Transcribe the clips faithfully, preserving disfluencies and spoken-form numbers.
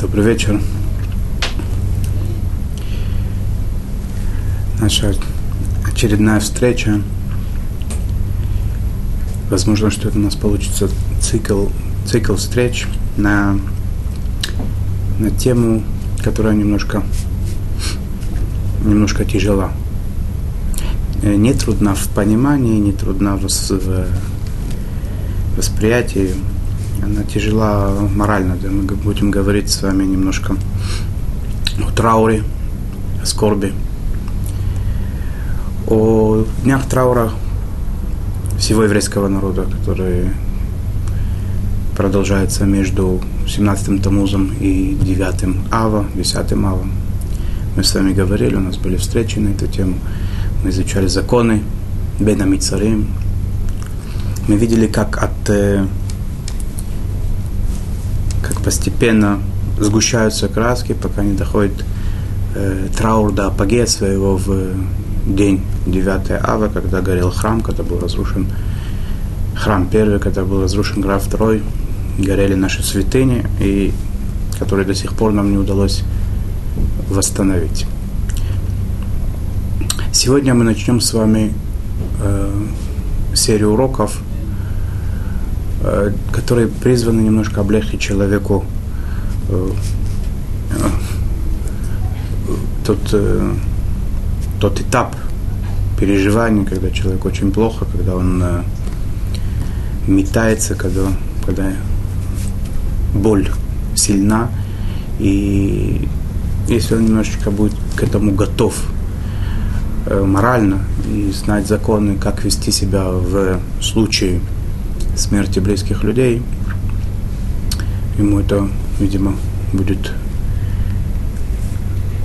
Добрый вечер. Наша очередная встреча. Возможно, что это у нас получится цикл, цикл встреч на, на тему, которая немножко, немножко тяжела. Не трудна в понимании, не трудна в восприятии. Она тяжела морально. Мы будем говорить с вами немножко о трауре, о скорби, о днях траура всего еврейского народа, который продолжается между семнадцатым Тамузом и девятым Ава, десятым Ава. Мы с вами говорили, у нас были встречи на эту тему. Мы изучали законы Бен-а-Мицарим. Мы видели, как от... как постепенно сгущаются краски, пока не доходит э, траур до апогея своего в день девятого ава, когда горел храм, когда был разрушен храм первый, когда был разрушен храм второй, горели наши святыни, и которые до сих пор нам не удалось восстановить. Сегодня мы начнем с вами э, серию уроков, которые призваны немножко облегчить человеку тот, тот этап переживания, когда человек очень плохо, когда он метается, когда, когда боль сильна. И если он немножечко будет к этому готов морально и знать законы, как вести себя в случае смерти близких людей, ему это, видимо, будет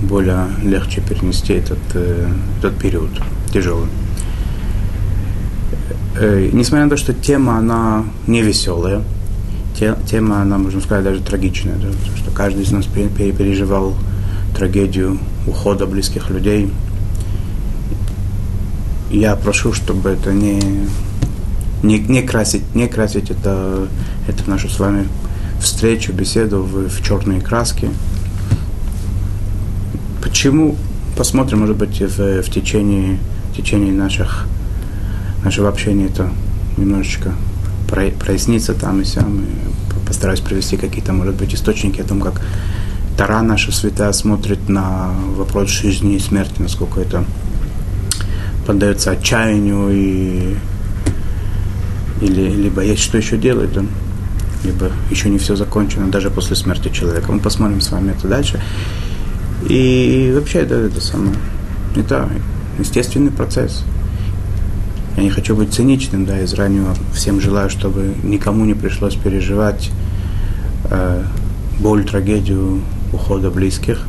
более легче перенести этот, этот период тяжелый. Несмотря на то, что тема, она не веселая, тема, она, можно сказать, даже трагичная, да, потому что каждый из нас переживал трагедию ухода близких людей. Я прошу, чтобы это не... Не, не красить, не красить это, это нашу с вами встречу, беседу в, в черные краски. Почему? Посмотрим, может быть, в, в течение, в течение наших, нашего общения это немножечко прояснится там и сям. И постараюсь привести какие-то, может быть, источники о том, как Тора наша святая смотрит на вопрос жизни и смерти, насколько это поддается отчаянию и... Или, либо есть что еще делать, да? Либо еще не все закончено, даже после смерти человека. Мы посмотрим с вами это дальше. И, и вообще, да, это самое. Это естественный процесс. Я не хочу быть циничным, да, из раннего всем желаю, чтобы никому не пришлось переживать э, боль, трагедию ухода близких.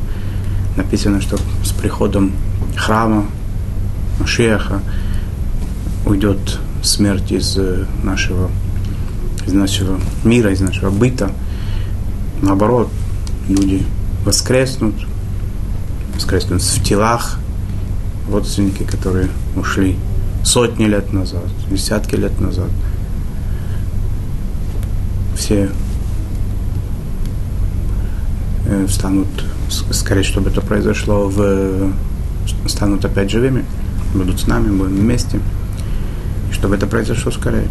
Написано, что с приходом храма, Машиаха, уйдет смерть из нашего, из нашего мира, из нашего быта. Наоборот, люди воскреснут, воскреснут в телах. Родственники, которые ушли сотни лет назад, десятки лет назад. Все встанут, скорее, чтобы это произошло, в, станут опять живыми, будут с нами, будем вместе. Чтобы это произошло скорее.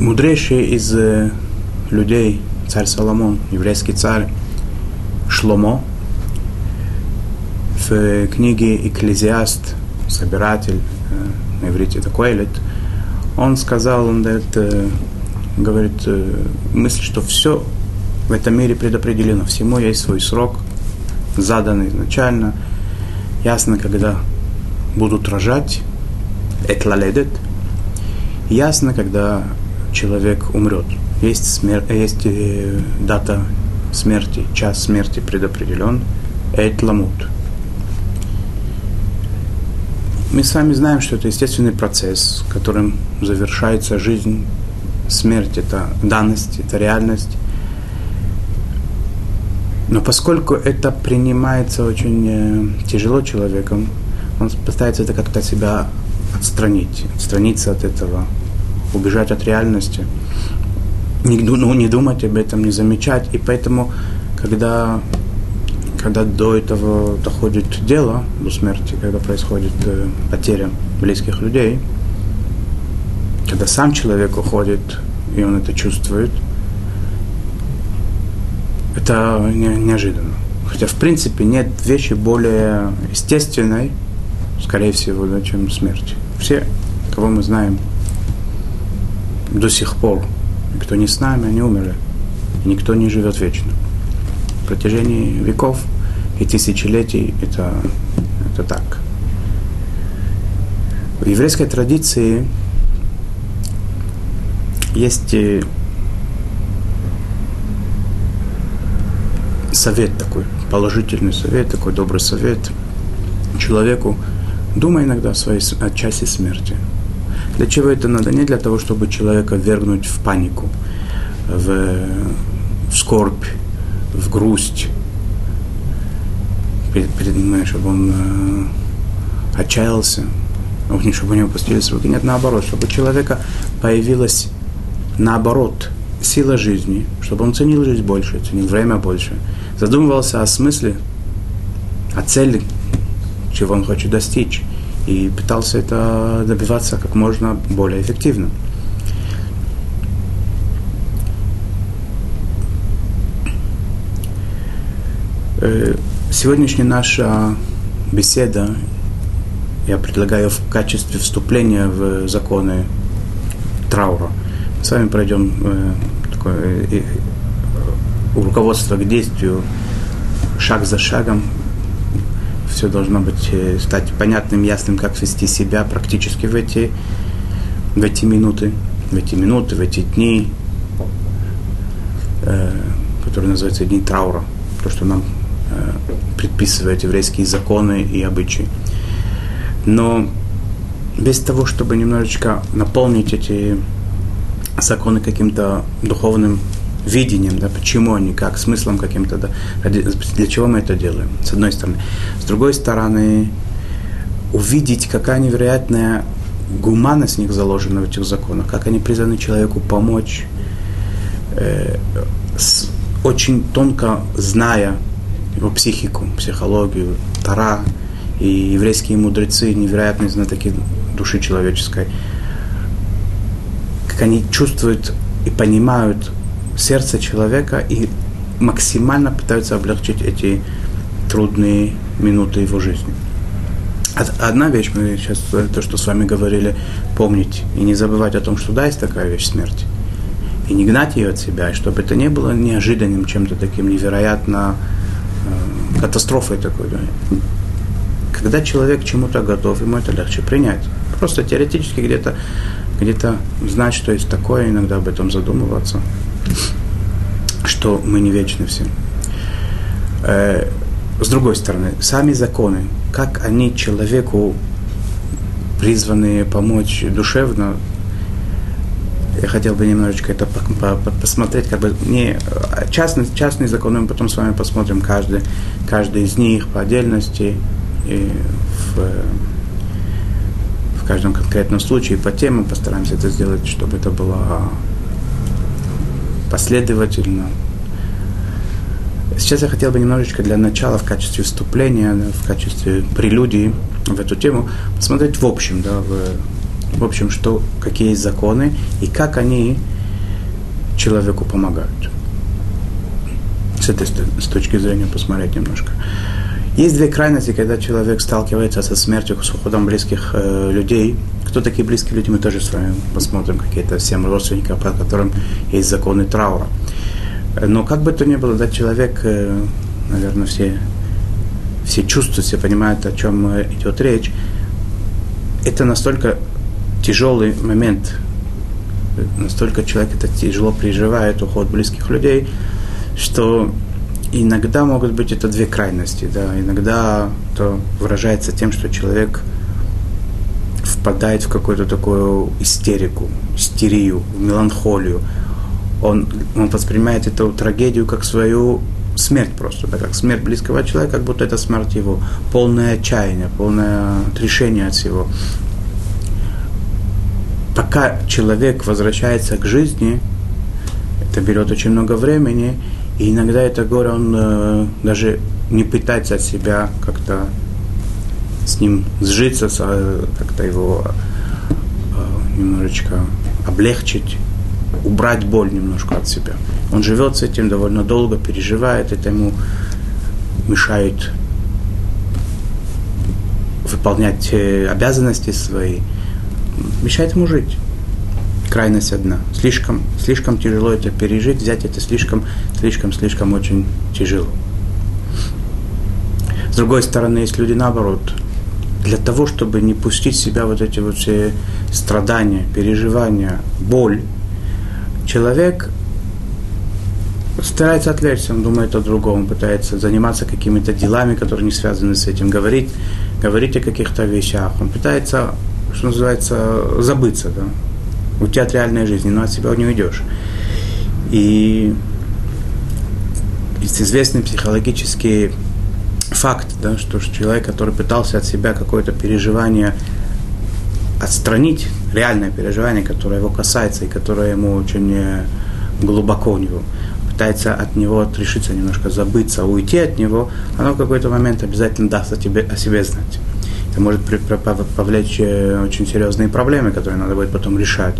Мудрейший из э, людей, царь Соломон, еврейский царь Шломо, в э, книге «Екклезиаст», собиратель, э, на иврите это Коэлет, он сказал, он дает, э, говорит э, мысль, что все в этом мире предопределено, всему есть свой срок, заданный изначально. Ясно, когда будут рожать, этлаледет. Ясно, когда человек умрет. Есть, смер... есть э, дата смерти, час смерти предопределен. Этламут. Мы с вами знаем, что это естественный процесс, которым завершается жизнь. Смерть – это данность, это реальность. Но поскольку это принимается очень тяжело человеком, он пытается это как-то себя отстранить, отстраниться от этого, убежать от реальности. не, ну, не думать об этом, не замечать. И поэтому, когда, когда до этого доходит дело, до смерти, когда происходит э, потеря близких людей, когда сам человек уходит, и он это чувствует, это не, неожиданно. Хотя, в принципе, нет вещи более естественной, скорее всего, да, чем смерть. Все, кого мы знаем до сих пор, кто не с нами, они умерли. И никто не живет вечно. В протяжении веков и тысячелетий это, это так. В еврейской традиции есть совет такой, положительный совет, такой добрый совет человеку. Думай иногда о своей, о часе смерти. Для чего это надо? Не для того, чтобы человека ввергнуть в панику, в, в скорбь, в грусть, чтобы он э, отчаялся, чтобы у него пустились руки. Нет, наоборот, чтобы у человека появилась, наоборот, сила жизни, чтобы он ценил жизнь больше, ценил время больше, задумывался о смысле, о цели, чего он хочет достичь, и пытался это добиваться как можно более эффективно. Сегодняшняя наша беседа, я предлагаю в качестве вступления в законы траура. Мы с вами пройдем э, такое э, руководство к действию, шаг за шагом. Все должно быть, стать понятным, ясным, как вести себя практически в эти, в эти минуты, в эти минуты, в эти дни, э, которые называются дни траура, то, что нам э, предписывают еврейские законы и обычаи. Но без того, чтобы немножечко наполнить эти законы каким-то духовным видением, да, почему они, как, смыслом каким-то, да, для чего мы это делаем, с одной стороны. С другой стороны, увидеть, какая невероятная гуманность в них заложена, в этих законах, как они призваны человеку помочь, э, с, очень тонко зная его психику, психологию, Тора, и еврейские мудрецы, невероятные знатоки души человеческой, как они чувствуют и понимают сердце человека и максимально пытаются облегчить эти трудные минуты его жизни. Одна вещь, мы сейчас то, что с вами говорили, помнить и не забывать о том, что да, есть такая вещь — смерть. И не гнать ее от себя, и чтобы это не было неожиданным чем-то таким, невероятно э, катастрофой такой. Да. Когда человек к чему-то готов, ему это легче принять. Просто теоретически где-то, где-то знать, что есть такое, иногда об этом задумываться, что мы не вечны все. С другой стороны, сами законы, как они человеку призваны помочь душевно, я хотел бы немножечко это посмотреть, как бы не частные, частные законы, мы потом с вами посмотрим каждый, каждый из них по отдельности и в, в каждом конкретном случае по темам постараемся это сделать, чтобы это было последовательно. Сейчас я хотел бы немножечко для начала, в качестве вступления, да, в качестве прелюдии в эту тему, посмотреть в общем, да, в, в общем, что, какие есть законы и как они человеку помогают. С этой с точки зрения посмотреть немножко. Есть две крайности, когда человек сталкивается со смертью, с уходом близких э, людей. Кто такие близкие люди, мы тоже с вами посмотрим, какие-то всем родственникам, по которым есть законы траура. Но как бы то ни было, да, человек, э, наверное, все, все чувствуют, все понимают, о чем идет речь. Это настолько тяжелый момент, настолько человек это тяжело переживает, уход близких людей, что иногда могут быть это две крайности, да. Иногда это выражается тем, что человек впадает в какую-то такую истерику, истерию, меланхолию. Он, он воспринимает эту трагедию как свою смерть просто, да, как смерть близкого человека, как будто это смерть его, полное отчаяние, полное отрешение от всего. Пока человек возвращается к жизни, Это берет очень много времени, и иногда это горе, он э, даже не пытается от себя как-то с ним сжиться, как-то его э, немножечко облегчить, убрать боль немножко от себя. Он живет с этим довольно долго, переживает, это ему мешает выполнять обязанности свои, мешает ему жить. Крайность одна. Слишком, слишком тяжело это пережить, взять это слишком, слишком, слишком очень тяжело. С другой стороны, есть люди наоборот. Для того, чтобы не пустить в себя вот эти вот все страдания, переживания, боль, человек старается отвлечься, он думает о другом, пытается заниматься какими-то делами, которые не связаны с этим, говорить, говорить о каких-то вещах. Он пытается, что называется, забыться, да? Уйти от реальной жизни, но от себя не уйдешь. И есть известный психологический факт, да, что человек, который пытался от себя какое-то переживание отстранить, реальное переживание, которое его касается и которое ему очень глубоко у него, пытается от него отрешиться, немножко забыться, уйти от него, оно в какой-то момент обязательно даст о, тебе, о себе знать. Это может повлечь очень серьезные проблемы, которые надо будет потом решать.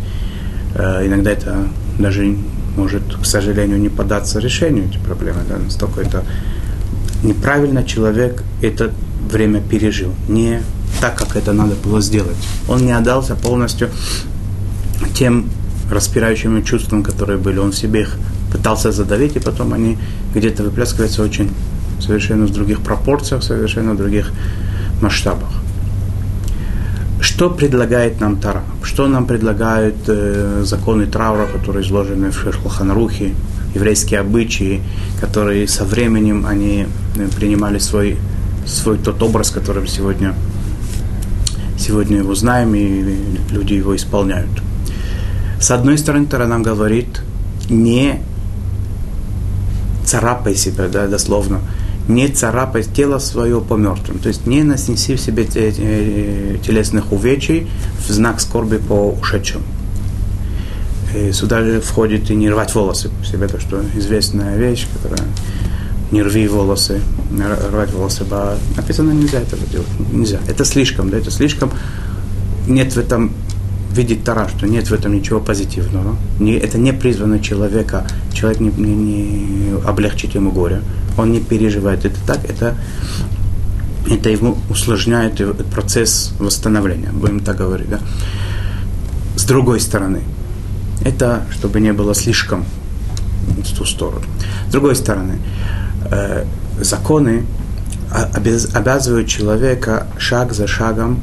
Иногда это даже может, к сожалению, не поддаться решению, эти проблемы. Да? Настолько это неправильно человек это время пережил. Не так, как это надо было сделать. Он не отдался полностью тем распирающим чувствам, которые были. Он в себе их пытался задавить, и потом они где-то выплескиваются очень совершенно в других пропорциях, совершенно в других масштабах. Что предлагает нам Тара? Что нам предлагают э, законы траура, которые изложены в Шульхан Арухе, еврейские обычаи, которые со временем они принимали свой, свой тот образ, который сегодня, сегодня его знаем, и люди его исполняют. С одной стороны, Тара нам говорит, не царапай себя, да, дословно, не царапай тело свое по мертвым, то есть не нанеси в себе телесных увечий в знак скорби по ушедшим. И сюда же входит и не рвать волосы по себе, то что известная вещь, которая не рви волосы, не рвать волосы, а написано нельзя этого делать, нельзя. Это слишком, да, это слишком. Нет в этом видит Тара, что нет в этом ничего позитивного. Не, это не призвано человека, человек не, не, не облегчит ему горе. Он не переживает это так, это, это ему усложняет процесс восстановления, будем так говорить. Да? С другой стороны, это чтобы не было слишком в ту сторону. С другой стороны, э, законы обяз, обязывают человека шаг за шагом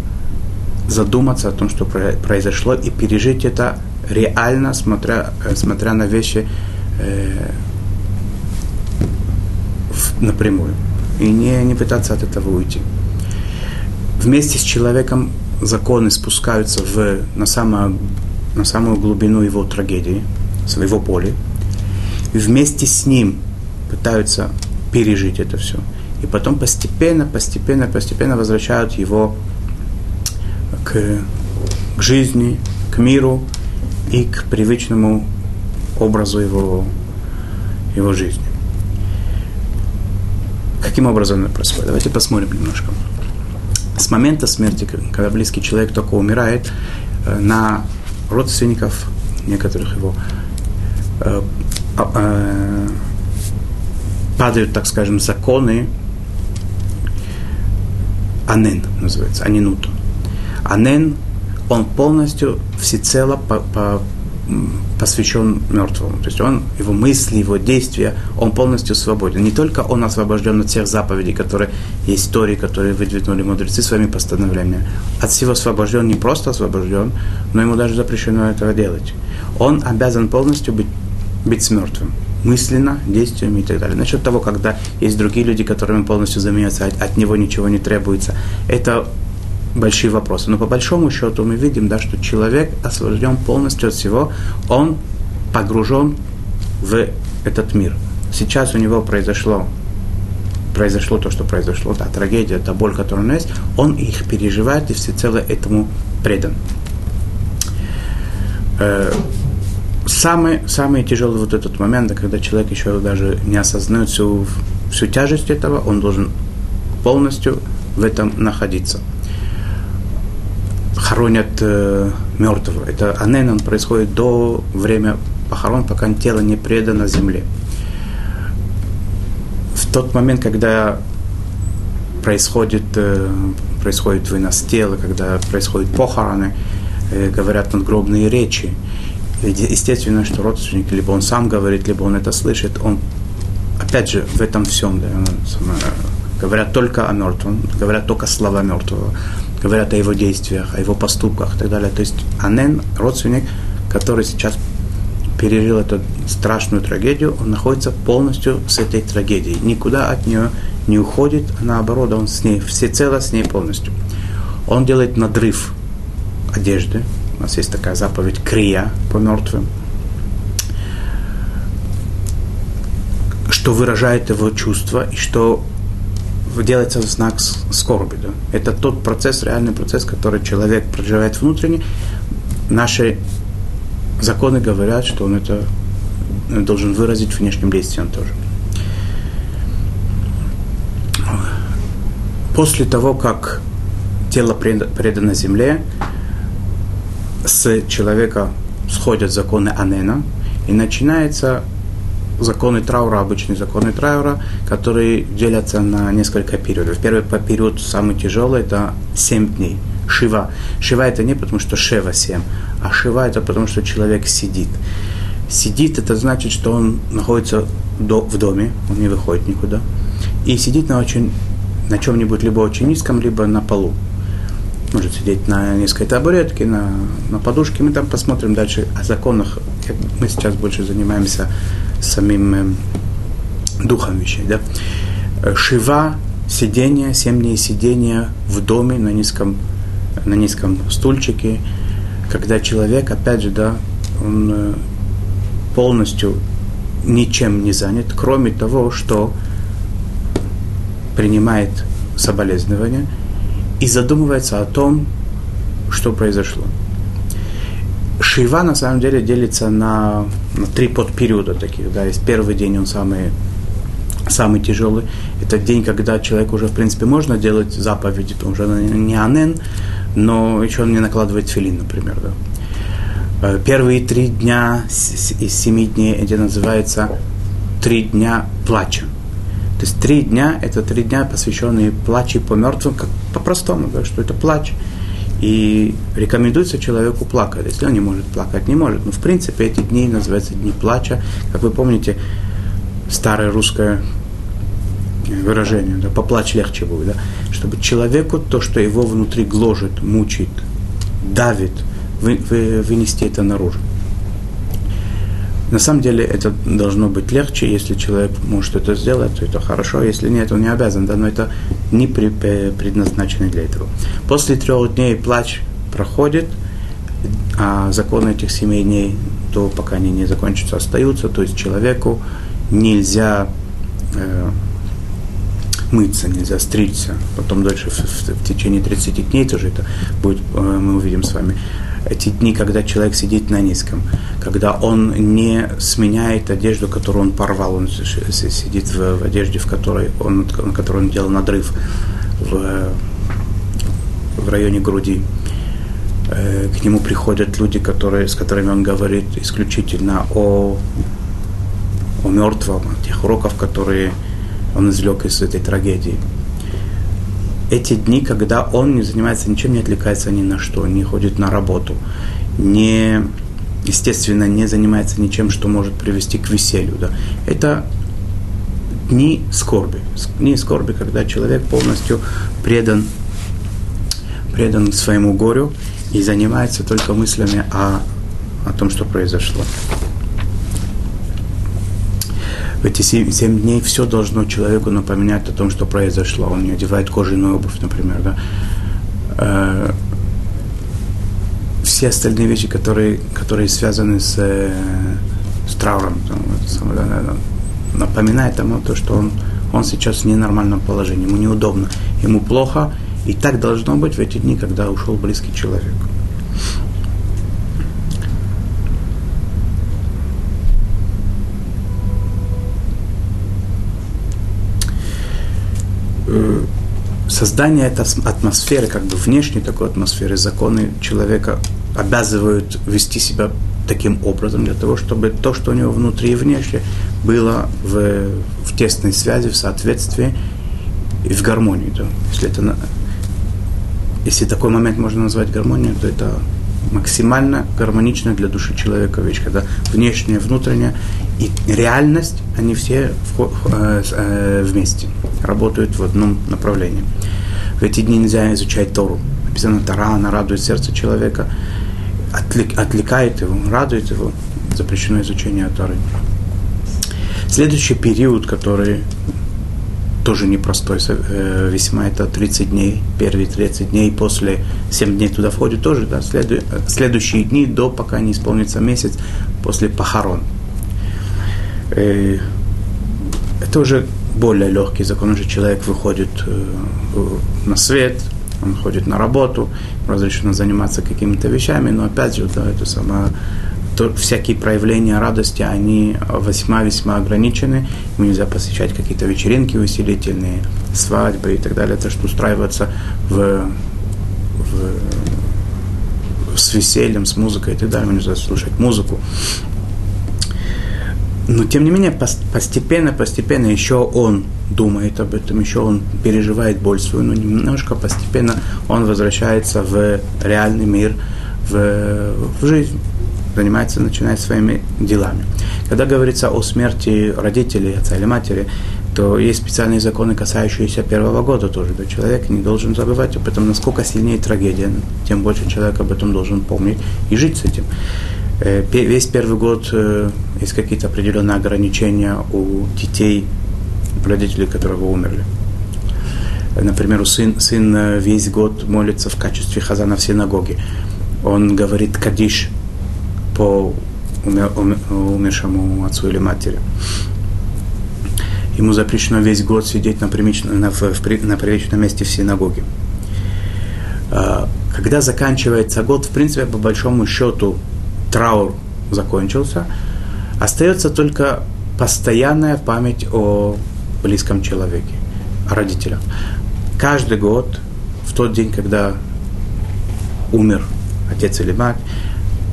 задуматься о том, что произошло, и пережить это реально, смотря, смотря на вещи э, в, напрямую. И не, не пытаться от этого уйти. Вместе с человеком законы спускаются в, на, самую, на самую глубину его трагедии, своего поля. И вместе с ним пытаются пережить это все. И потом постепенно, постепенно, постепенно возвращают его к жизни, к миру и к привычному образу его, его жизни. Каким образом это происходит? Давайте посмотрим немножко. С момента смерти, когда близкий человек только умирает, на родственников, некоторых его, падают, так скажем, законы Анен, называется, Аненуту. Анен, он полностью всецело по, по, посвящен мертвому. То есть он, его мысли, его действия, он полностью свободен. Не только он освобожден от всех заповедей, которые есть в Торе, которые выдвинули мудрецы своими постановлениями. От всего освобожден, не просто освобожден, но ему даже запрещено этого делать. Он обязан полностью быть, быть с мертвым. Мысленно, действиями и так далее. Насчет того, когда есть другие люди, которыми полностью заменяются, от, от него ничего не требуется. Это большие вопросы. Но по большому счету мы видим, да, что человек освобожден полностью от всего, он погружен в этот мир. Сейчас у него произошло, произошло то, что произошло, та трагедия, та боль, которая у него есть, он их переживает и всецело этому предан. самый, самый тяжелый вот этот момент, когда человек еще даже не осознает всю, всю тяжесть этого, он должен полностью в этом находиться. Хоронят э, мертвого. Это Анен, он происходит до времени похорон, пока тело не предано земле. В тот момент, когда происходит, э, происходит вынос тела, когда происходят похороны, э, говорят надгробные речи, естественно, что родственник, либо он сам говорит, либо он это слышит, он, опять же, в этом всем, да, он, говорят только о мертвом, говорят только слова мертвого, говорят о его действиях, о его поступках и так далее. То есть Анен, родственник, который сейчас пережил эту страшную трагедию, он находится полностью с этой трагедией, никуда от нее не уходит, а наоборот, он с ней, всецело с ней полностью. Он делает надрыв одежды, у нас есть такая заповедь «Крия» по мертвым, что выражает его чувства и что делается в знак скорби. Да? Это тот процесс, реальный процесс, который человек проживает внутренне. Наши законы говорят, что он это должен выразить внешним действием тоже. После того, как тело предано земле, с человека сходят законы Анена, и начинаются законы траура, обычные законы траура, которые делятся на несколько периодов. Первый период, самый тяжелый, это семь дней. Шива. Шива это не потому, что Шева семь, а Шива это потому, что человек сидит. Сидит это значит, что он находится в доме, он не выходит никуда, и сидит на, очень, на чем-нибудь либо очень низком, либо на полу. Может сидеть на низкой табуретке, на, на подушке. Мы там посмотрим дальше о законах. Мы сейчас больше занимаемся самим э, духом вещей. Да? Шива, сидение, семь дней сидения в доме на низком, на низком стульчике, когда человек, опять же, да, он э, полностью ничем не занят, кроме того, что принимает соболезнования и задумывается о том, что произошло. Шива на самом деле делится на, на три подпериода таких. Да. Есть первый день, он самый, самый тяжелый. Это день, когда человек уже, в принципе, можно делать заповеди, он уже не Анен, но еще он не накладывает филин, например. Да. Первые три дня из семи дней, это называется три дня плача. То есть три дня, это три дня, посвященные плачу по мертвым, как по-простому, да, что это плач. И рекомендуется человеку плакать. Если он не может плакать, не может. Но в принципе эти дни называются дни плача. Как вы помните, старое русское выражение, да, поплачь легче будет, да, чтобы человеку то, что его внутри гложет, мучает, давит, вы, вы, вынести это наружу. На самом деле это должно быть легче, если человек может это сделать, то это хорошо, если нет, он не обязан, да, но это не предназначено для этого. После трех дней плач проходит, а законы этих семи дней, то пока они не закончатся, остаются, то есть человеку нельзя э, мыться, нельзя стричься, потом дальше в, в, в течение тридцати дней тоже это будет, э, мы увидим с вами. Эти дни, когда человек сидит на низком, когда он не сменяет одежду, которую он порвал, он сидит в одежде, в которой он, на которой он делал надрыв в, в районе груди. К нему приходят люди, которые, с которыми он говорит исключительно о, о мертвом, о тех уроках, которые он извлек из этой трагедии. Эти дни, когда он не занимается ничем, не отвлекается ни на что, не ходит на работу, не, естественно, не занимается ничем, что может привести к веселью. Да. Это дни скорби. Дни скорби, когда человек полностью предан, предан своему горю и занимается только мыслями о, о том, что произошло. В эти семь дней все должно человеку напоминать о том, что произошло. Он не одевает кожаную обувь, например. Да? Все остальные вещи, которые, которые связаны с, с трауром, напоминает ему то, что он, он сейчас в ненормальном положении, ему неудобно, ему плохо. И так должно быть в эти дни, когда ушел близкий человек. создание этой атмосферы, как бы внешней такой атмосферы, законы человека обязывают вести себя таким образом, для того, чтобы то, что у него внутри и внешне, было в, в тесной связи, в соответствии и в гармонии. Да. Если, это, если такой момент можно назвать гармонией, то это максимально гармоничная для души человека вещь, когда внешнее, внутреннее и реальность, они все вместе работают в одном направлении. В эти дни нельзя изучать Тору. Написано, Тора, она радует сердце человека, отвлекает его, радует его, запрещено изучение Торы. Следующий период, который тоже непростой, весьма, это тридцать дней, первые тридцать дней, после семь дней туда входит тоже, да, следу, следующие дни, до пока не исполнится месяц, после похорон. И это уже более легкий закон, уже человек выходит на свет, он ходит на работу, разрешено заниматься какими-то вещами, но опять же, да, это сама... То всякие проявления радости, они весьма-весьма ограничены. Ему нельзя посещать какие-то вечеринки увеселительные, свадьбы и так далее. Это что устраивается в, в, с весельем, с музыкой и так далее. Ему нельзя слушать музыку. Но, тем не менее, постепенно-постепенно еще он думает об этом, еще он переживает боль свою, но немножко постепенно он возвращается в реальный мир, в, в жизнь. Занимается, начинает своими делами. Когда говорится о смерти родителей, отца или матери, то есть специальные законы, касающиеся первого года тоже. Да, человек не должен забывать об этом, насколько сильнее трагедия, тем больше человек об этом должен помнить и жить с этим. Весь первый год есть какие-то определенные ограничения у детей, у родителей, которые умерли. Например, сын, сын весь год молится в качестве хазана в синагоге. Он говорит «кадиш» по умершему отцу или матери. Ему запрещено весь год сидеть на приличном, на, на приличном месте в синагоге. Когда заканчивается год, в принципе, по большому счету, траур закончился. Остается только постоянная память о близком человеке, о родителях. Каждый год, в тот день, когда умер отец или мать,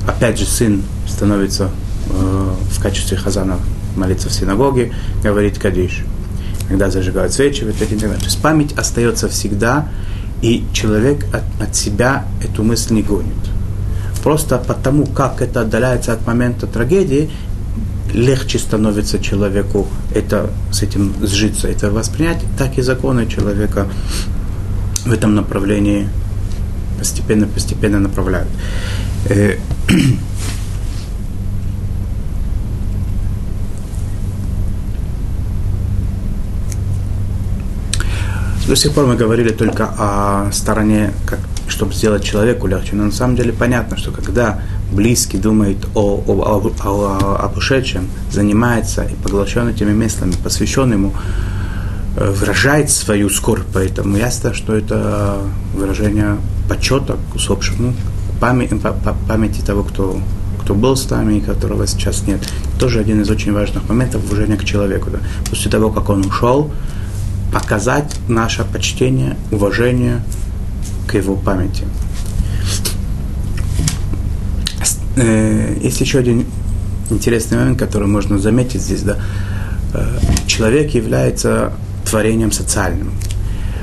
опять же, сын становится э, в качестве хазана молиться в синагоге, говорит «кадиш». Когда зажигают свечи, вот эти, то есть память остается всегда, и человек от, от себя эту мысль не гонит. Просто потому, как это отдаляется от момента трагедии, легче становится человеку это, с этим сжиться, это воспринять, так и законы человека в этом направлении постепенно-постепенно направляют. До сих пор мы говорили только о стороне, как, чтобы сделать человеку легче, но на самом деле понятно, что когда близкий думает о, о, о, о, об ушедшем, занимается и поглощен этими мыслями, посвящен ему, выражает свою скорбь, поэтому ясно, что это выражение почета к усопшему, памяти того, кто, кто был с нами и которого сейчас нет. Тоже один из очень важных моментов уважения к человеку. Да. После того, как он ушел, показать наше почтение, уважение к его памяти. Есть еще один интересный момент, который можно заметить здесь. Да. Человек является творением социальным.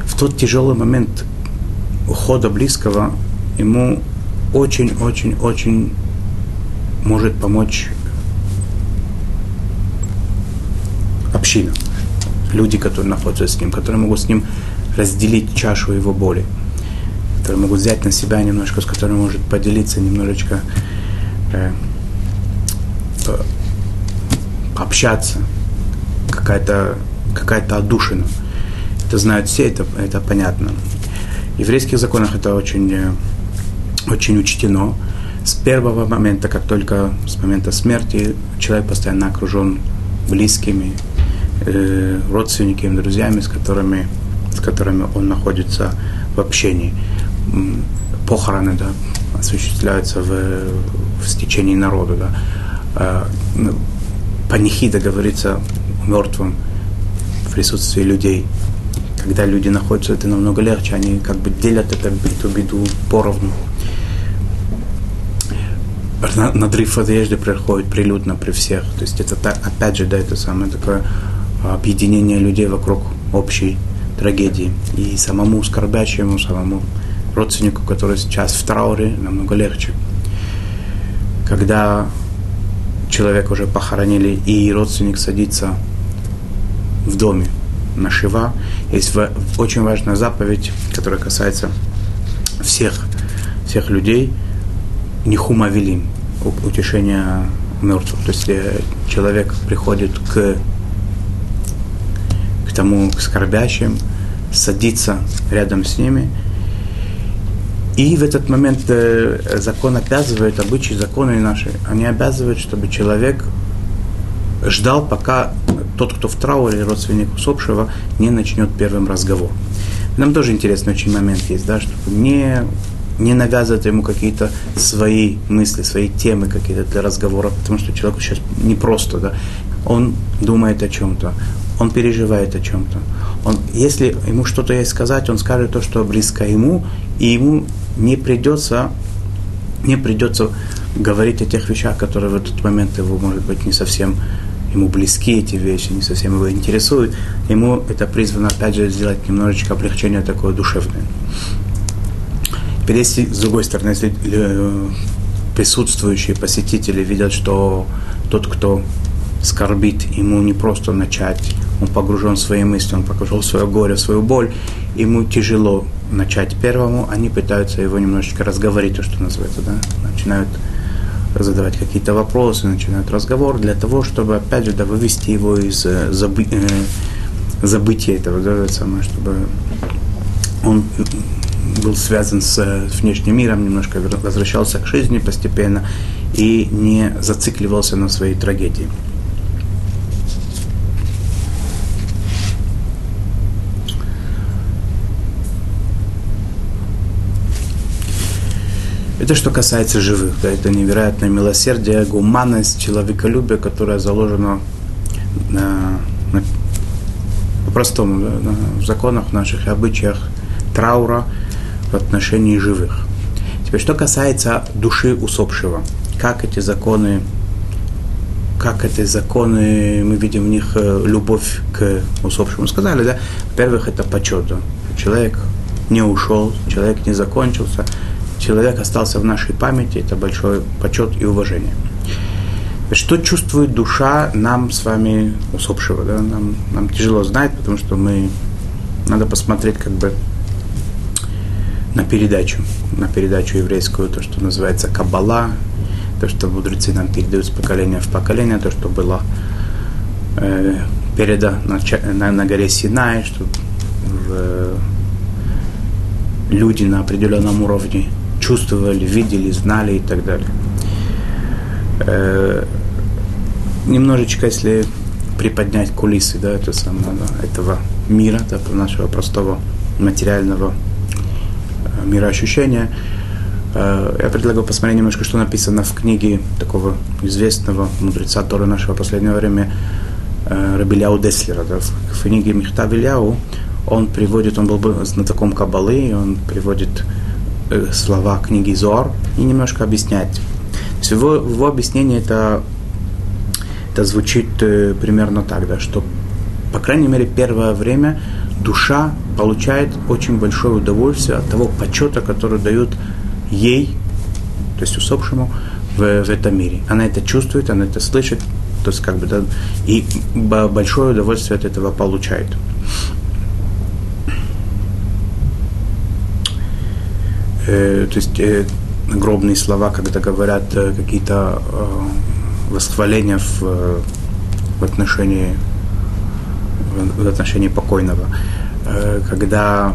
В тот тяжелый момент ухода близкого ему очень-очень-очень может помочь община, люди, которые находятся с ним, которые могут с ним разделить чашу его боли, которые могут взять на себя немножко, с которыми может поделиться немножечко, э, пообщаться, какая-то, какая-то отдушина. Это знают все, это, это понятно. В еврейских законах это очень... очень учтено. С первого момента, как только с момента смерти, человек постоянно окружен близкими, э, родственниками, друзьями, с которыми, с которыми он находится в общении. Похороны, да, осуществляются в, в стечении народа. Да. Панихида говорится мертвым в присутствии людей. Когда люди находятся, это намного легче, они как бы делят это, эту беду поровну. Надрыв одежды происходит прилюдно при всех. То есть это, опять же, да, это самое такое объединение людей вокруг общей трагедии. И самому скорбящему, самому родственнику, который сейчас в трауре, намного легче. Когда человека уже похоронили, и родственник садится в доме на Шива, есть очень важная заповедь, которая касается всех, всех людей, Нихумавилим, утешение мертвых. То есть человек приходит к, к тому, к скорбящим, садится рядом с ними. И в этот момент закон обязывает, обычаи, законы наши, они обязывают, чтобы человек ждал, пока тот, кто в трауре, родственник усопшего, не начнет первым разговор. Нам тоже интересный очень момент есть, да, чтобы не, не навязывать ему какие-то свои мысли, свои темы какие-то для разговора, потому что человеку сейчас непросто, да, он думает о чем-то, он переживает о чем-то. Он, если ему что-то есть сказать, он скажет то, что близко ему, и ему не придется, не придется говорить о тех вещах, которые в этот момент его, может быть, не совсем ему близки эти вещи, не совсем его интересуют. Ему это призвано, опять же, сделать немножечко облегчение такое душевное. Теперь, если, с другой стороны, если присутствующие посетители видят, что тот, кто скорбит, ему не просто начать, он погружен в свои мысли, он погружен в свое горе, в свою боль, ему тяжело начать первому, они пытаются его немножечко разговорить, то, что называется, да, начинают задавать какие-то вопросы, начинают разговор для того, чтобы, опять же, да, вывести его из забы- э, забытия этого, да, самое, чтобы он был связан с внешним миром, немножко возвращался к жизни постепенно и не зацикливался на своей трагедии. Это что касается живых, да, это невероятное милосердие, гуманность, человеколюбие, которое заложено на, на, по-простому, да, на, в законах наших и обычаях траура в отношении живых. Теперь, что касается души усопшего, как эти законы, как эти законы, мы видим в них любовь к усопшему. Сказали, да, во-первых, это почет, да. Человек не ушел, человек не закончился, человек остался в нашей памяти, это большой почет и уважение. Что чувствует душа нам с вами усопшего? Да? Нам, нам тяжело знать, потому что мы, надо посмотреть как бы на передачу, на передачу еврейскую, то, что называется каббала, то, что мудрецы нам передают с поколения в поколение, то, что было э, передано на, на, на горе Синай, что в, люди на определенном уровне чувствовали, видели, знали и так далее. Э, немножечко, если приподнять кулисы, да, это самое, да, этого мира, да, нашего простого материального мира ощущения, э, я предлагаю посмотреть немножко, что написано в книге такого известного мудреца Торы нашего последнего времени, э, Рабиляу Деслера, да, в книге Михтавияу. Он приводит, он был знатоком каббалы, он приводит э, слова книги Зоар и немножко объясняет. Его, его объяснение это, это звучит э, примерно так, да, что, по крайней мере, первое время душа получает очень большое удовольствие от того почета, который дают ей, то есть усопшему, в, в этом мире. Она это чувствует, она это слышит, то есть как бы, да, и большое удовольствие от этого получает. Э, то есть э, гробные слова, когда говорят э, какие-то э, восхваления в, э, в, отношении, в, в отношении покойного, э, когда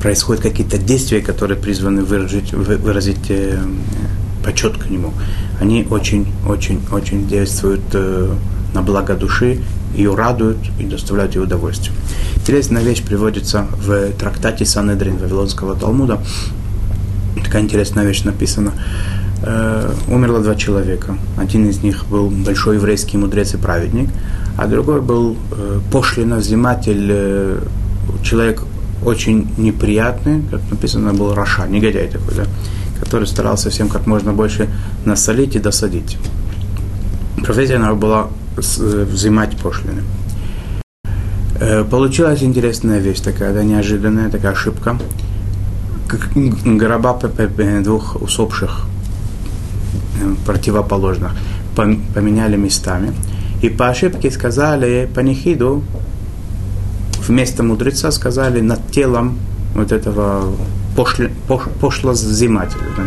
происходят какие-то действия, которые призваны выразить, вы, выразить э, почет к нему, они очень-очень-очень действуют э, на благо души, ее радуют и доставляют ей удовольствие. Интересная вещь приводится в трактате Сан-Эдрин Вавилонского Талмуда. Такая интересная вещь написана. Умерло два человека. Один из них был большой еврейский мудрец и праведник, а другой был пошлиновзиматель человек очень неприятный, как написано был Раша, негодяй такой, да, который старался всем как можно больше насолить и досадить. Профессия она была взимать пошлины. Получилась интересная вещь такая, да, неожиданная такая ошибка. Гроба двух усопших противоположных поменяли местами. И по ошибке сказали панихиду, вместо мудреца сказали над телом вот этого пошли, пош, пошлозимателя, да,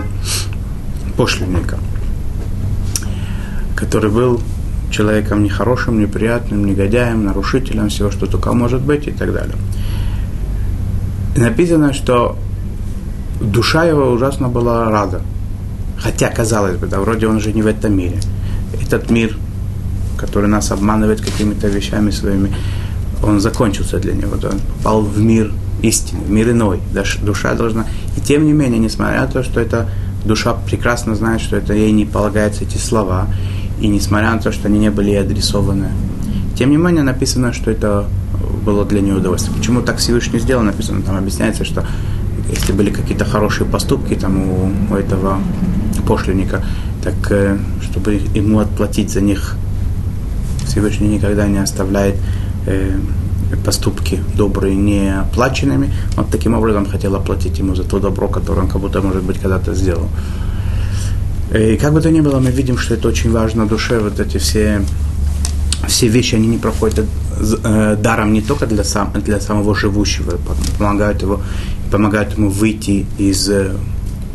пошлинника, который был человеком нехорошим, неприятным, негодяем, нарушителем всего, что только может быть и так далее. И написано, что душа его ужасно была рада. Хотя, казалось бы, да, вроде он же не в этом мире. Этот мир, который нас обманывает какими-то вещами своими, он закончился для него, да, он попал в мир истины, в мир иной. Душа должна... И тем не менее, несмотря на то, что эта душа прекрасно знает, что это ей не полагаются эти слова, и несмотря на то, что они не были ей адресованы, тем не менее написано, что это было для нее удовольствие. Почему так Всевышний сделал, написано, там объясняется, что если были какие-то хорошие поступки там, у, у этого пошлинника, так э, чтобы ему отплатить за них, Всевышний никогда не оставляет э, поступки добрые неоплаченными. Он таким образом хотел оплатить ему за то добро, которое он как будто, может быть, когда-то сделал. И как бы то ни было, мы видим, что это очень важно душе. Вот эти все, все вещи, они не проходят даром не только для, сам, для самого живущего, помогают, его, помогают ему выйти из,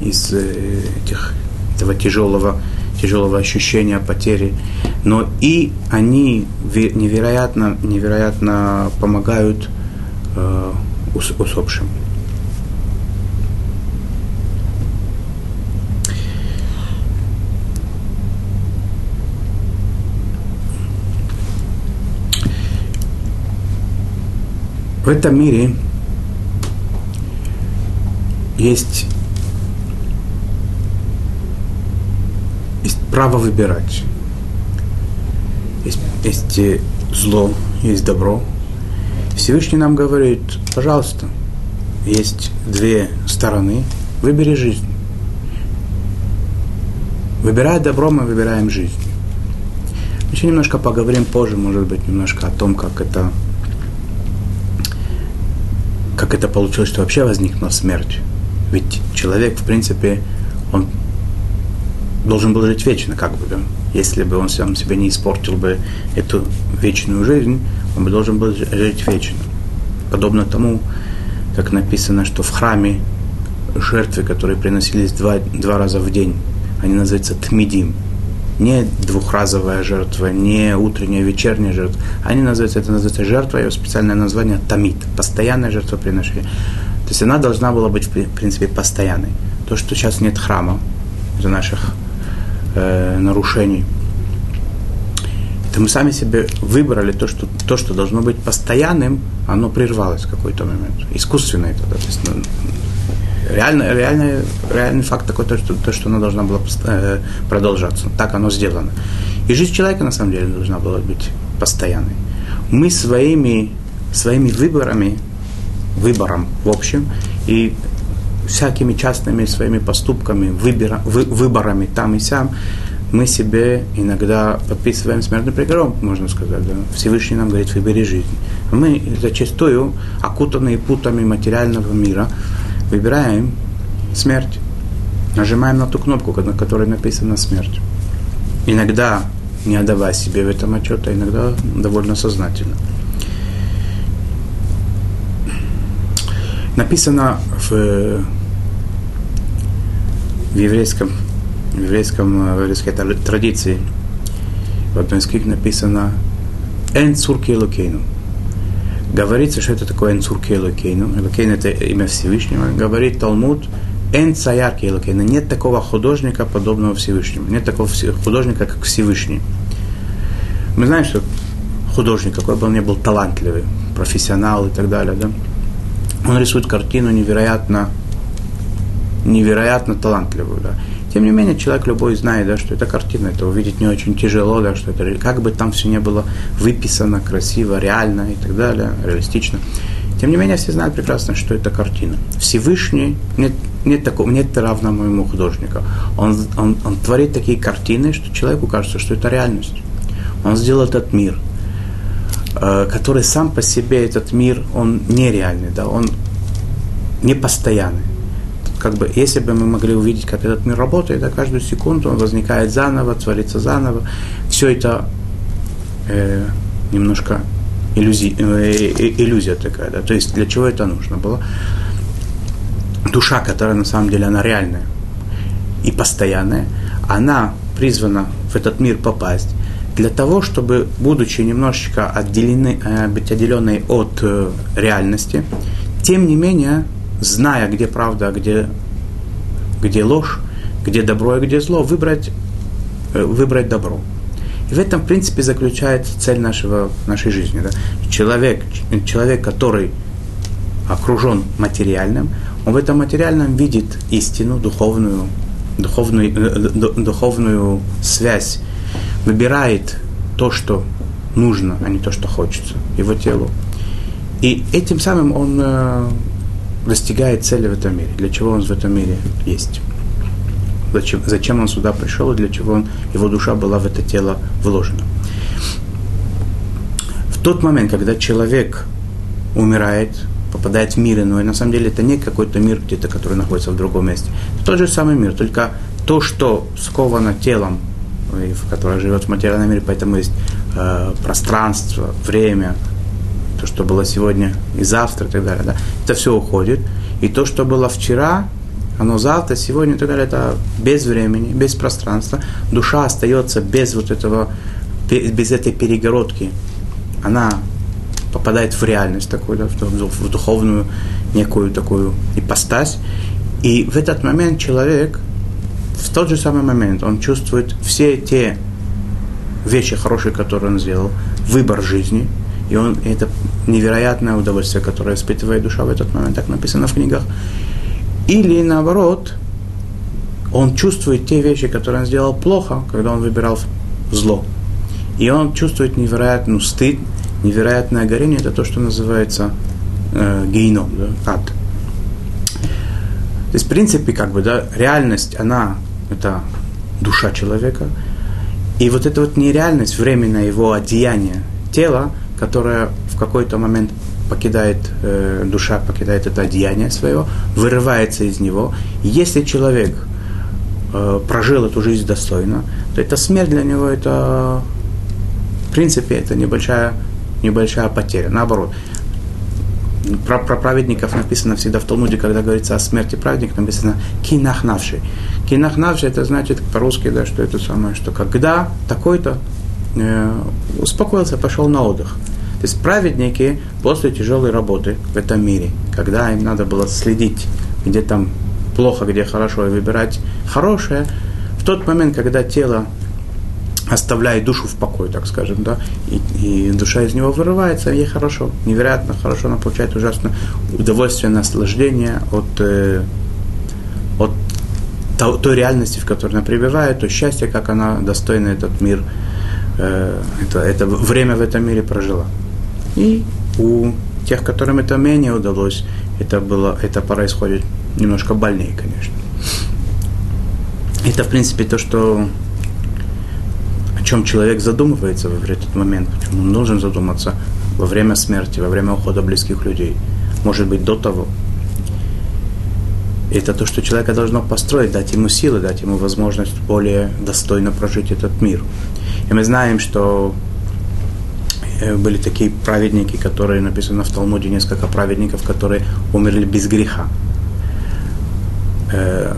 из этих, этого тяжелого, тяжелого ощущения потери, но и они невероятно, невероятно помогают усопшим. В этом мире есть, есть право выбирать. Есть, есть зло, есть добро. Всевышний нам говорит, пожалуйста, есть две стороны, выбери жизнь. Выбирая добро, мы выбираем жизнь. Еще немножко поговорим позже, может быть, немножко о том, как это... как это получилось, что вообще возникла смерть. Ведь человек, в принципе, он должен был жить вечно, как бы, да? Если бы он сам себе не испортил бы эту вечную жизнь, он бы должен был жить вечно. Подобно тому, как написано, что в храме жертвы, которые приносились два, два раза в день, они называются тмидим. Не двухразовая жертва, не утренняя, вечерняя жертва. Они называются, это называется жертва, ее специальное название тамид, постоянное жертвоприношение. То есть она должна была быть, в принципе, постоянной. То, что сейчас нет храма из-за наших э, нарушений, это мы сами себе выбрали то, что, то, что должно быть постоянным, оно прервалось в какой-то момент. Искусственно это, да, то есть, ну, Реально, реально, реальный факт такой, то, что, то, что она должна была продолжаться. Так оно сделано. И жизнь человека, на самом деле, должна была быть постоянной. Мы своими, своими выборами, выбором в общем, и всякими частными своими поступками, выбора, вы, выборами там и сям, мы себе иногда подписываем смертный приговор, можно сказать. Да? Всевышний нам говорит, выбери жизнь. А мы зачастую, окутанные путами материального мира, выбираем смерть, нажимаем на ту кнопку, на которой написано смерть. Иногда не отдавая себе в этом отчет, а иногда довольно сознательно. Написано в, в еврейском, в еврейском в еврейской традиции, в одной из книг написано «Энцур келокейну». Говорится, что это такое «Энцур келокейну». Элокейн – это имя Всевышнего. Говорит Талмуд «Энцаяр келокейну». Нет такого художника, подобного Всевышнему. Нет такого художника, как Всевышний. Мы знаем, что художник, какой бы он ни был талантливый, профессионал и так далее, да? Он рисует картину невероятно, невероятно талантливую, да? Тем не менее, человек любой знает, да, что это картина, это увидеть не очень тяжело, да, что это как бы там все не было выписано красиво, реально и так далее, реалистично. Тем не менее, все знают прекрасно, что это картина. Всевышний, нет, нет, такого, нет равного ему художника. Он, он, он творит такие картины, что человеку кажется, что это реальность. Он сделал этот мир, который сам по себе, этот мир, он нереальный, да, он непостоянный. Как бы, если бы мы могли увидеть, как этот мир работает, да, каждую секунду он возникает заново, творится заново. Все это э, немножко иллюзия, э, иллюзия такая. Да. То есть для чего это нужно было? Душа, которая на самом деле она реальная и постоянная, она призвана в этот мир попасть для того, чтобы, будучи немножечко отделены, э, быть отделенной от э, реальности, тем не менее, зная, где правда, а где, где ложь, где добро и где зло, выбрать, э, выбрать добро. И в этом, в принципе, заключается цель нашего, нашей жизни. Да? Человек, человек, который окружен материальным, он в этом материальном видит истину, духовную, духовную, духовную связь, выбирает то, что нужно, а не то, что хочется, его телу. И этим самым он достигает цели в этом мире, для чего он в этом мире есть. Зачем, зачем он сюда пришел и для чего он, его душа была в это тело вложена. В тот момент, когда человек умирает, попадает в мир иной, на самом деле это не какой-то мир где-то, который находится в другом месте. Это тот же самый мир, только то, что сковано телом, которое живет в материальном мире, поэтому есть э, пространство, время, то, что было сегодня и завтра, и так далее. Да? Это все уходит. И то, что было вчера, оно завтра, сегодня, и так далее, это без времени, без пространства. Душа остается без вот этого, без этой перегородки. Она попадает в реальность такую, да, в духовную некую такую ипостась. И в этот момент человек, в тот же самый момент, он чувствует все те вещи хорошие, которые он сделал, выбор жизни. И он, это невероятное удовольствие, которое испытывает душа в этот момент, так написано в книгах. Или наоборот, он чувствует те вещи, которые он сделал плохо, когда он выбирал зло. И он чувствует невероятный стыд, невероятное горение, это то, что называется э, гейно, да, ад. То есть, в принципе, как бы, да, реальность, она, это душа человека. И вот эта вот нереальность, временное его одеяние тела, которая в какой-то момент покидает, э, душа покидает это одеяние свое, вырывается из него. И если человек э, прожил эту жизнь достойно, то эта смерть для него это, в принципе, это небольшая, небольшая потеря. Наоборот, про, про праведников написано всегда в Талмуде, когда говорится о смерти праведников, написано кинахнавши. Кинахнавши это значит по-русски, да, что это самое, что когда такой-то э, успокоился, пошел на отдых. То есть праведники после тяжелой работы в этом мире, когда им надо было следить, где там плохо, где хорошо, и выбирать хорошее, в тот момент, когда тело оставляет душу в покое, так скажем, да, и, и душа из него вырывается, ей хорошо, невероятно хорошо, она получает ужасное удовольствие, наслаждение от, э, от той, той реальности, в которой она пребывает, то счастье, как она достойна этот мир, э, это, это время в этом мире прожила. И у тех, которым это менее удалось, это, было, это происходит немножко больнее, конечно. Это, в принципе, то, что, о чем человек задумывается в этот момент, почему он должен задуматься во время смерти, во время ухода близких людей, может быть, до того. Это то, что человека должно построить, дать ему силы, дать ему возможность более достойно прожить этот мир. И мы знаем, что были такие праведники, которые, написано в Талмуде, несколько праведников, которые умерли без греха. Э,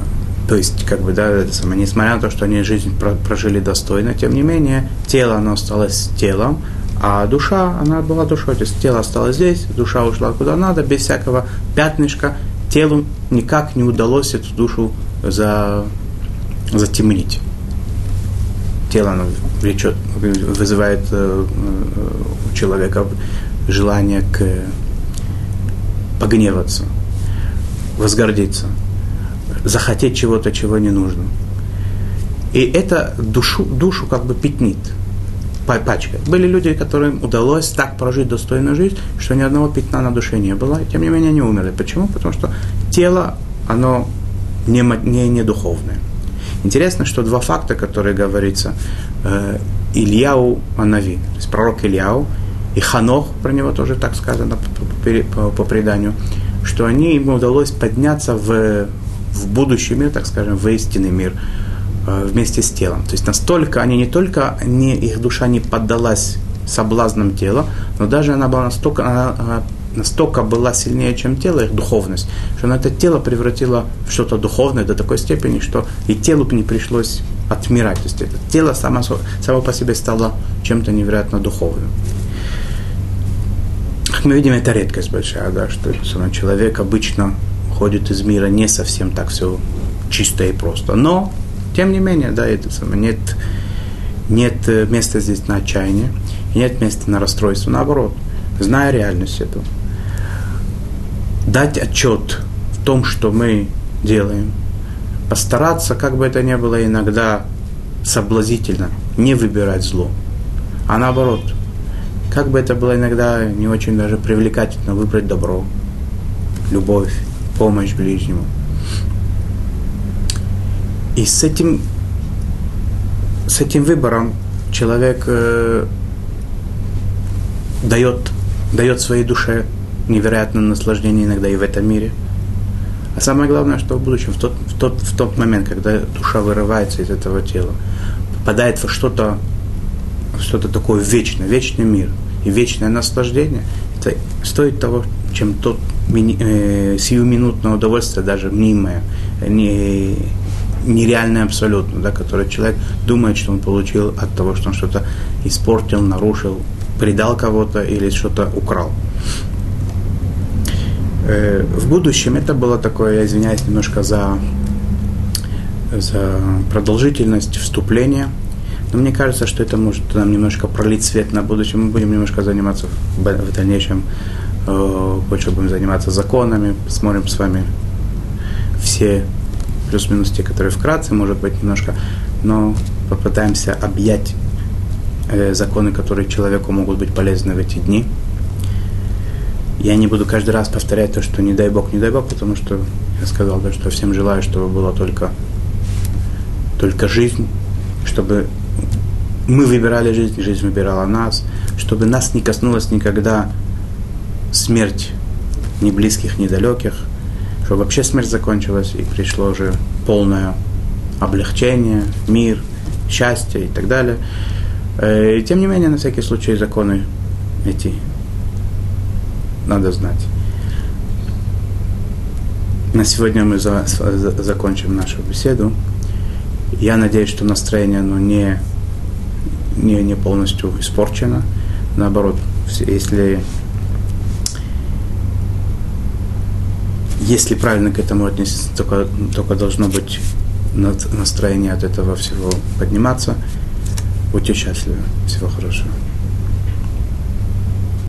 то есть, как бы, да, это самое, несмотря на то, что они жизнь прожили достойно, тем не менее, тело, оно осталось телом, а душа, она была душой. То есть, тело осталось здесь, душа ушла куда надо, без всякого пятнышка. Телу никак не удалось эту душу за, затемнить. Тело, оно влечет, вызывает э, у человека желание к, э, погневаться, возгордиться, захотеть чего-то, чего не нужно. И это душу, душу как бы пятнит. пачка. Были люди, которым удалось так прожить достойную жизнь, что ни одного пятна на душе не было, и тем не менее они умерли. Почему? Потому что тело, оно не, не, не духовное. Интересно, что два факта, которые говорится, э, Ильяу Анави, то есть пророк Ильяу, и Ханох, про него тоже так сказано по, по, по, по преданию, что они, им удалось подняться в, в будущий мир, так скажем, в истинный мир, э, вместе с телом. То есть настолько они не только, не, их душа не поддалась соблазнам тела, но даже она была настолько... Она, настолько была сильнее, чем тело, их духовность, что она это тело превратила в что-то духовное до такой степени, что и телу не пришлось отмирать. То есть это тело само, само по себе стало чем-то невероятно духовным. Как мы видим, это редкость большая, да, что человек обычно уходит из мира не совсем так все чисто и просто. Но, тем не менее, да, это самое, нет, нет места здесь на отчаяние, нет места на расстройство, наоборот. Зная реальность этого, дать отчет в том, что мы делаем, постараться, как бы это ни было иногда соблазнительно, не выбирать зло, а наоборот, как бы это было иногда не очень даже привлекательно, выбрать добро, любовь, помощь ближнему. И с этим, с этим выбором человек э, дает дает своей душе невероятное наслаждение иногда и в этом мире. А самое главное, что в будущем, в тот, в тот, в тот момент, когда душа вырывается из этого тела, попадает во что-то, что-то такое вечное, вечный мир и вечное наслаждение, это стоит того, чем тот э, сиюминутное удовольствие, даже мнимое, не, нереальное абсолютно, да, которое человек думает, что он получил от того, что он что-то испортил, нарушил, предал кого-то или что-то украл. В будущем это было такое, я извиняюсь немножко за, за продолжительность вступления, но мне кажется, что это может нам немножко пролить свет на будущее. Мы будем немножко заниматься в дальнейшем, больше будем заниматься законами, смотрим с вами все плюс-минус те, которые вкратце, может быть, немножко, но попытаемся объять законы, которые человеку могут быть полезны в эти дни. Я не буду каждый раз повторять то, что не дай Бог, не дай Бог, потому что я сказал, да, что всем желаю, чтобы была только, только жизнь, чтобы мы выбирали жизнь, жизнь выбирала нас, чтобы нас не коснулась никогда смерть ни близких, ни далеких, чтобы вообще смерть закончилась и пришло уже полное облегчение, мир, счастье и так далее. И тем не менее, на всякий случай, законы эти надо знать. На сегодня мы за, за, закончим нашу беседу. Я надеюсь, что настроение оно не, не, не полностью испорчено. Наоборот, если, если правильно к этому отнестись, только, только должно быть настроение от этого всего подниматься. Будьте счастливы. Всего хорошего.